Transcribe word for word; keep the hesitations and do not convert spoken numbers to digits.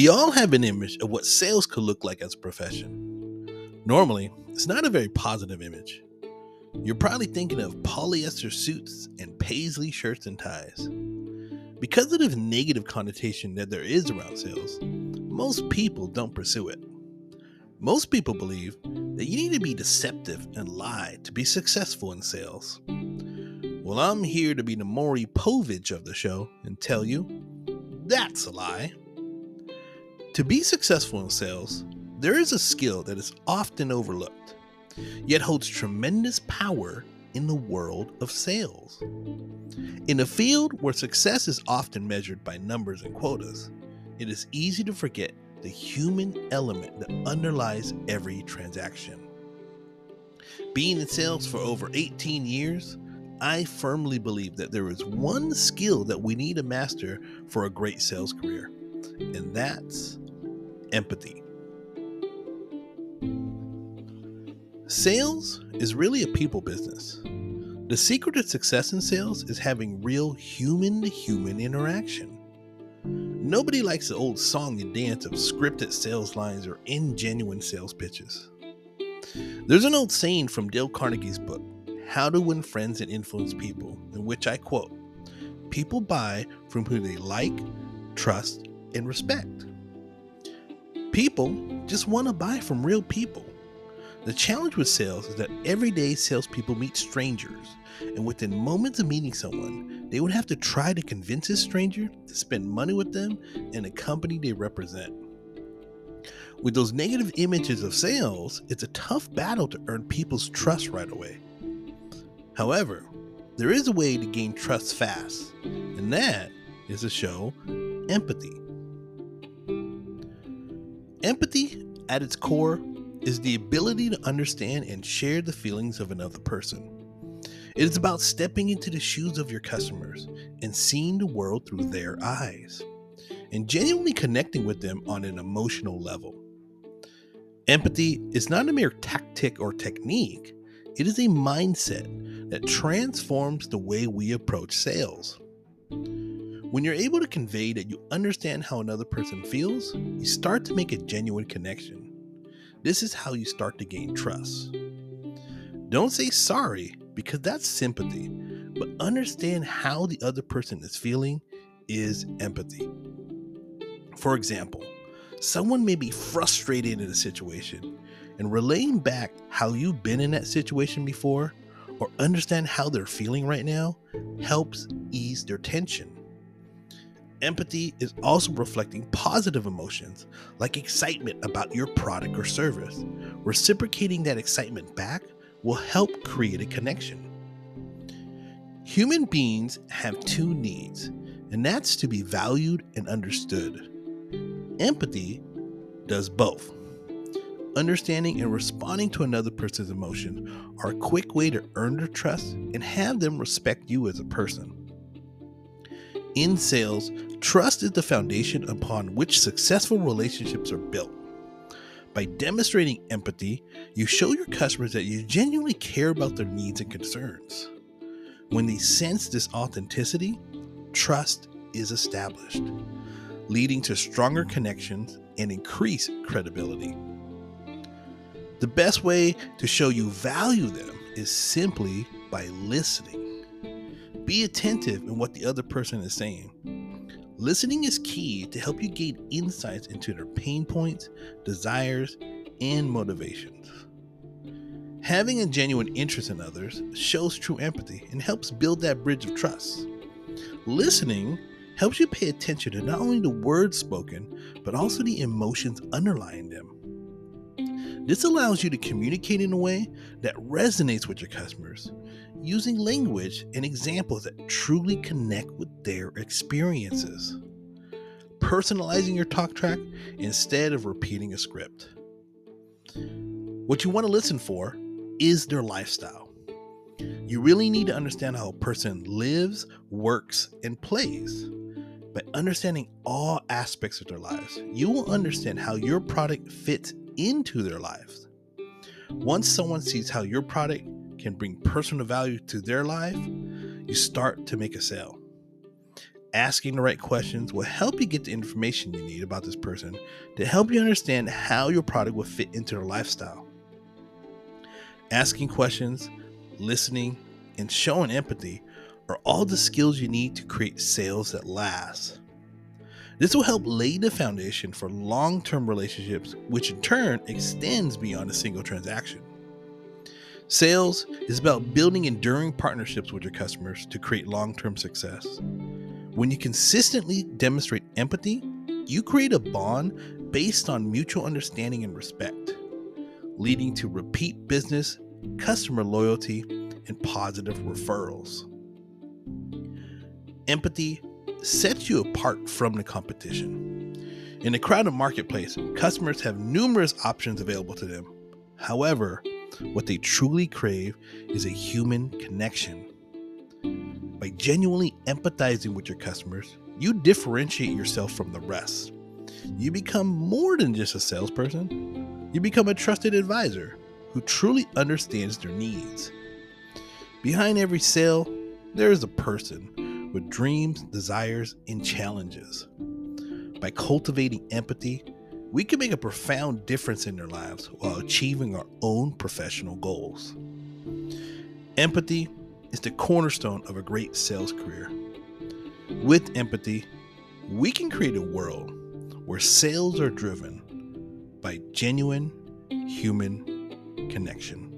We all have an image of what sales could look like as a profession. Normally, it's not a very positive image. You're probably thinking of polyester suits and paisley shirts and ties. Because of the negative connotation that there is around sales, most people don't pursue it. Most people believe that you need to be deceptive and lie to be successful in sales. Well, I'm here to be the Maury Povich of the show and tell you that's a lie. To be successful in sales, there is a skill that is often overlooked, yet holds tremendous power in the world of sales. In a field where success is often measured by numbers and quotas, it is easy to forget the human element that underlies every transaction. Being in sales for over eighteen years, I firmly believe that there is one skill that we need to master for a great sales career, and that's empathy. Sales is really a people business. The secret to success in sales is having real human-to-human interaction. Nobody likes the old song and dance of scripted sales lines or ingenuine sales pitches. There's an old saying from Dale Carnegie's book, How to Win Friends and Influence People, in which I quote, "People buy from who they like, trust, and respect." People just want to buy from real people. The challenge with sales is that everyday salespeople meet strangers, and within moments of meeting someone, they would have to try to convince this stranger to spend money with them and the company they represent. With those negative images of sales, it's a tough battle to earn people's trust right away. However, there is a way to gain trust fast, and that is to show empathy. Empathy, at its core, is the ability to understand and share the feelings of another person. It is about stepping into the shoes of your customers and seeing the world through their eyes and genuinely connecting with them on an emotional level. Empathy is not a mere tactic or technique. It is a mindset that transforms the way we approach sales. When you're able to convey that you understand how another person feels, you start to make a genuine connection. This is how you start to gain trust. Don't say sorry, because that's sympathy, but understand how the other person is feeling is empathy. For example, someone may be frustrated in a situation, and relaying back how you've been in that situation before or understand how they're feeling right now helps ease their tension. Empathy is also reflecting positive emotions like excitement about your product or service. Reciprocating that excitement back will help create a connection. Human beings have two needs, and that's to be valued and understood. Empathy does both. Understanding and responding to another person's emotions are a quick way to earn their trust and have them respect you as a person. In sales, trust is the foundation upon which successful relationships are built. By demonstrating empathy, you show your customers that you genuinely care about their needs and concerns. When they sense this authenticity, trust is established, leading to stronger connections and increased credibility. The best way to show you value them is simply by listening. Be attentive in what the other person is saying. Listening is key to help you gain insights into their pain points, desires, and motivations. Having a genuine interest in others shows true empathy and helps build that bridge of trust. Listening helps you pay attention to not only the words spoken, but also the emotions underlying them. This allows you to communicate in a way that resonates with your customers, using language and examples that truly connect with their experiences. Personalizing your talk track instead of repeating a script. What you want to listen for is their lifestyle. You really need to understand how a person lives, works, and plays. By understanding all aspects of their lives, you will understand how your product fits into their lives. Once someone sees how your product can bring personal value to their life, you start to make a sale. asking the right questions will help you get the information you need about this person to help you understand how your product will fit into their lifestyle. Asking questions, listening, and showing empathy are all the skills you need to create sales that last. This will help lay the foundation for long-term relationships, which in turn extends beyond a single transaction. Sales is about building enduring partnerships with your customers to create long-term success. When you consistently demonstrate empathy, you create a bond based on mutual understanding and respect, leading to repeat business, customer loyalty, and positive referrals. Empathy sets you apart from the competition. In a crowded marketplace, customers have numerous options available to them. However, what they truly crave is a human connection. By genuinely empathizing with your customers, you differentiate yourself from the rest. You become more than just a salesperson. You become a trusted advisor who truly understands their needs. Behind every sale, there is a person with dreams, desires, and challenges. By cultivating empathy, we can make a profound difference in their lives while achieving our own professional goals. Empathy is the cornerstone of a great sales career. With empathy, we can create a world where sales are driven by genuine human connection.